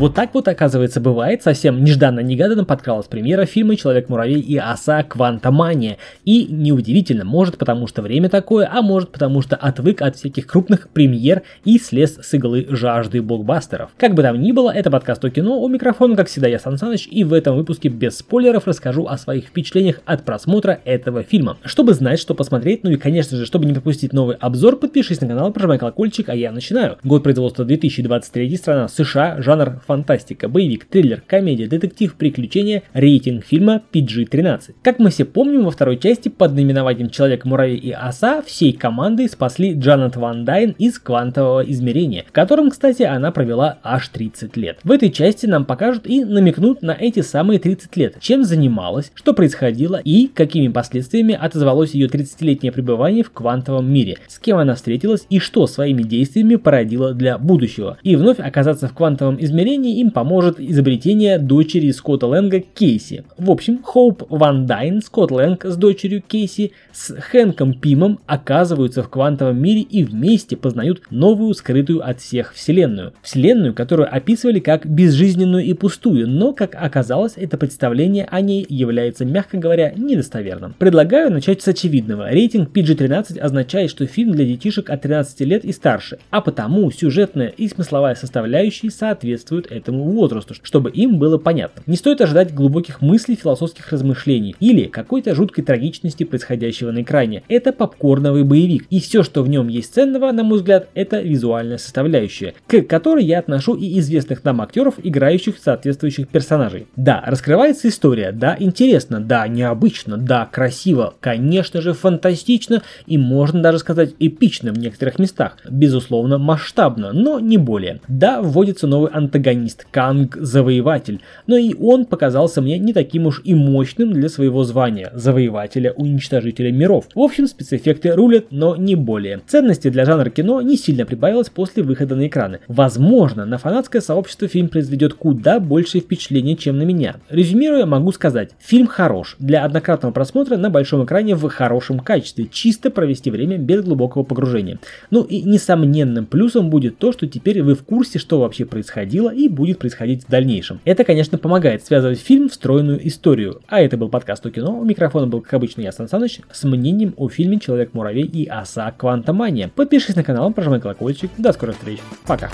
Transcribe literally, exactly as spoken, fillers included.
Вот так вот, оказывается, бывает. Совсем нежданно-негаданно подкралась премьера фильма «Человек-муравей и оса. Квантомания». И неудивительно, может потому что время такое, а может потому что отвык от всяких крупных премьер и слез с иглы жажды блокбастеров. Как бы там ни было, это подкаст о кино, у микрофона, как всегда, я Сан Саныч, и в этом выпуске без спойлеров расскажу о своих впечатлениях от просмотра этого фильма. Чтобы знать, что посмотреть, ну и, конечно же, чтобы не пропустить новый обзор, подпишись на канал, прожимай колокольчик, а я начинаю. Год производства две тысячи двадцать третий, страна США, жанр фантастика, боевик, триллер, комедия, детектив, приключения, рейтинг фильма пи джи тринадцать. Как мы все помним, во второй части под наименованием «Человек, муравей и оса» всей командой спасли Джанет Ван Дайн из квантового измерения, в котором, кстати, она провела аж тридцать лет. В этой части нам покажут и намекнут на эти самые тридцать лет, чем занималась, что происходило и какими последствиями отозвалось ее тридцатилетнее пребывание в квантовом мире, с кем она встретилась и что своими действиями породила для будущего. И вновь оказаться в квантовом измерении им поможет изобретение дочери Скотта Лэнга Кейси. В общем, Хоуп Ван Дайн, Скотт Лэнг с дочерью Кейси, с Хэнком Пимом оказываются в квантовом мире и вместе познают новую, скрытую от всех вселенную. Вселенную, которую описывали как безжизненную и пустую, но, как оказалось, это представление о ней является, мягко говоря, недостоверным. Предлагаю начать с очевидного. Рейтинг пи джи тринадцать означает, что фильм для детишек от тринадцати лет и старше, а потому сюжетная и смысловая составляющие соответствуют этому возрасту, чтобы им было понятно. Не стоит ожидать глубоких мыслей, философских размышлений или какой-то жуткой трагичности происходящего на экране. Это попкорновый боевик, и все, что в нем есть ценного, на мой взгляд, это визуальная составляющая, к которой я отношу и известных нам актеров, играющих соответствующих персонажей. Да, раскрывается история, да, интересно, да, необычно, да, красиво, конечно же, фантастично и, можно даже сказать, эпично в некоторых местах, безусловно, масштабно, но не более. Да, вводится новый антагонист, Канг-Завоеватель, но и он показался мне не таким уж и мощным для своего звания, завоевателя-уничтожителя миров. В общем, спецэффекты рулят, но не более. Ценности для жанра кино не сильно прибавилось после выхода на экраны. Возможно, на фанатское сообщество фильм произведет куда большее впечатление, чем на меня. Резюмируя, могу сказать, фильм хорош, для однократного просмотра на большом экране в хорошем качестве, чисто провести время без глубокого погружения. Ну и несомненным плюсом будет то, что теперь вы в курсе, что вообще происходило и будет происходить в дальнейшем. Это, конечно, помогает связывать фильм в стройную историю. А это был подкаст о кино, у микрофона был, как обычно, я, Сан Саныч, с мнением о фильме «Человек-муравей и оса. Квантомания». Подпишись на канал, прожимай колокольчик. До скорых встреч. Пока.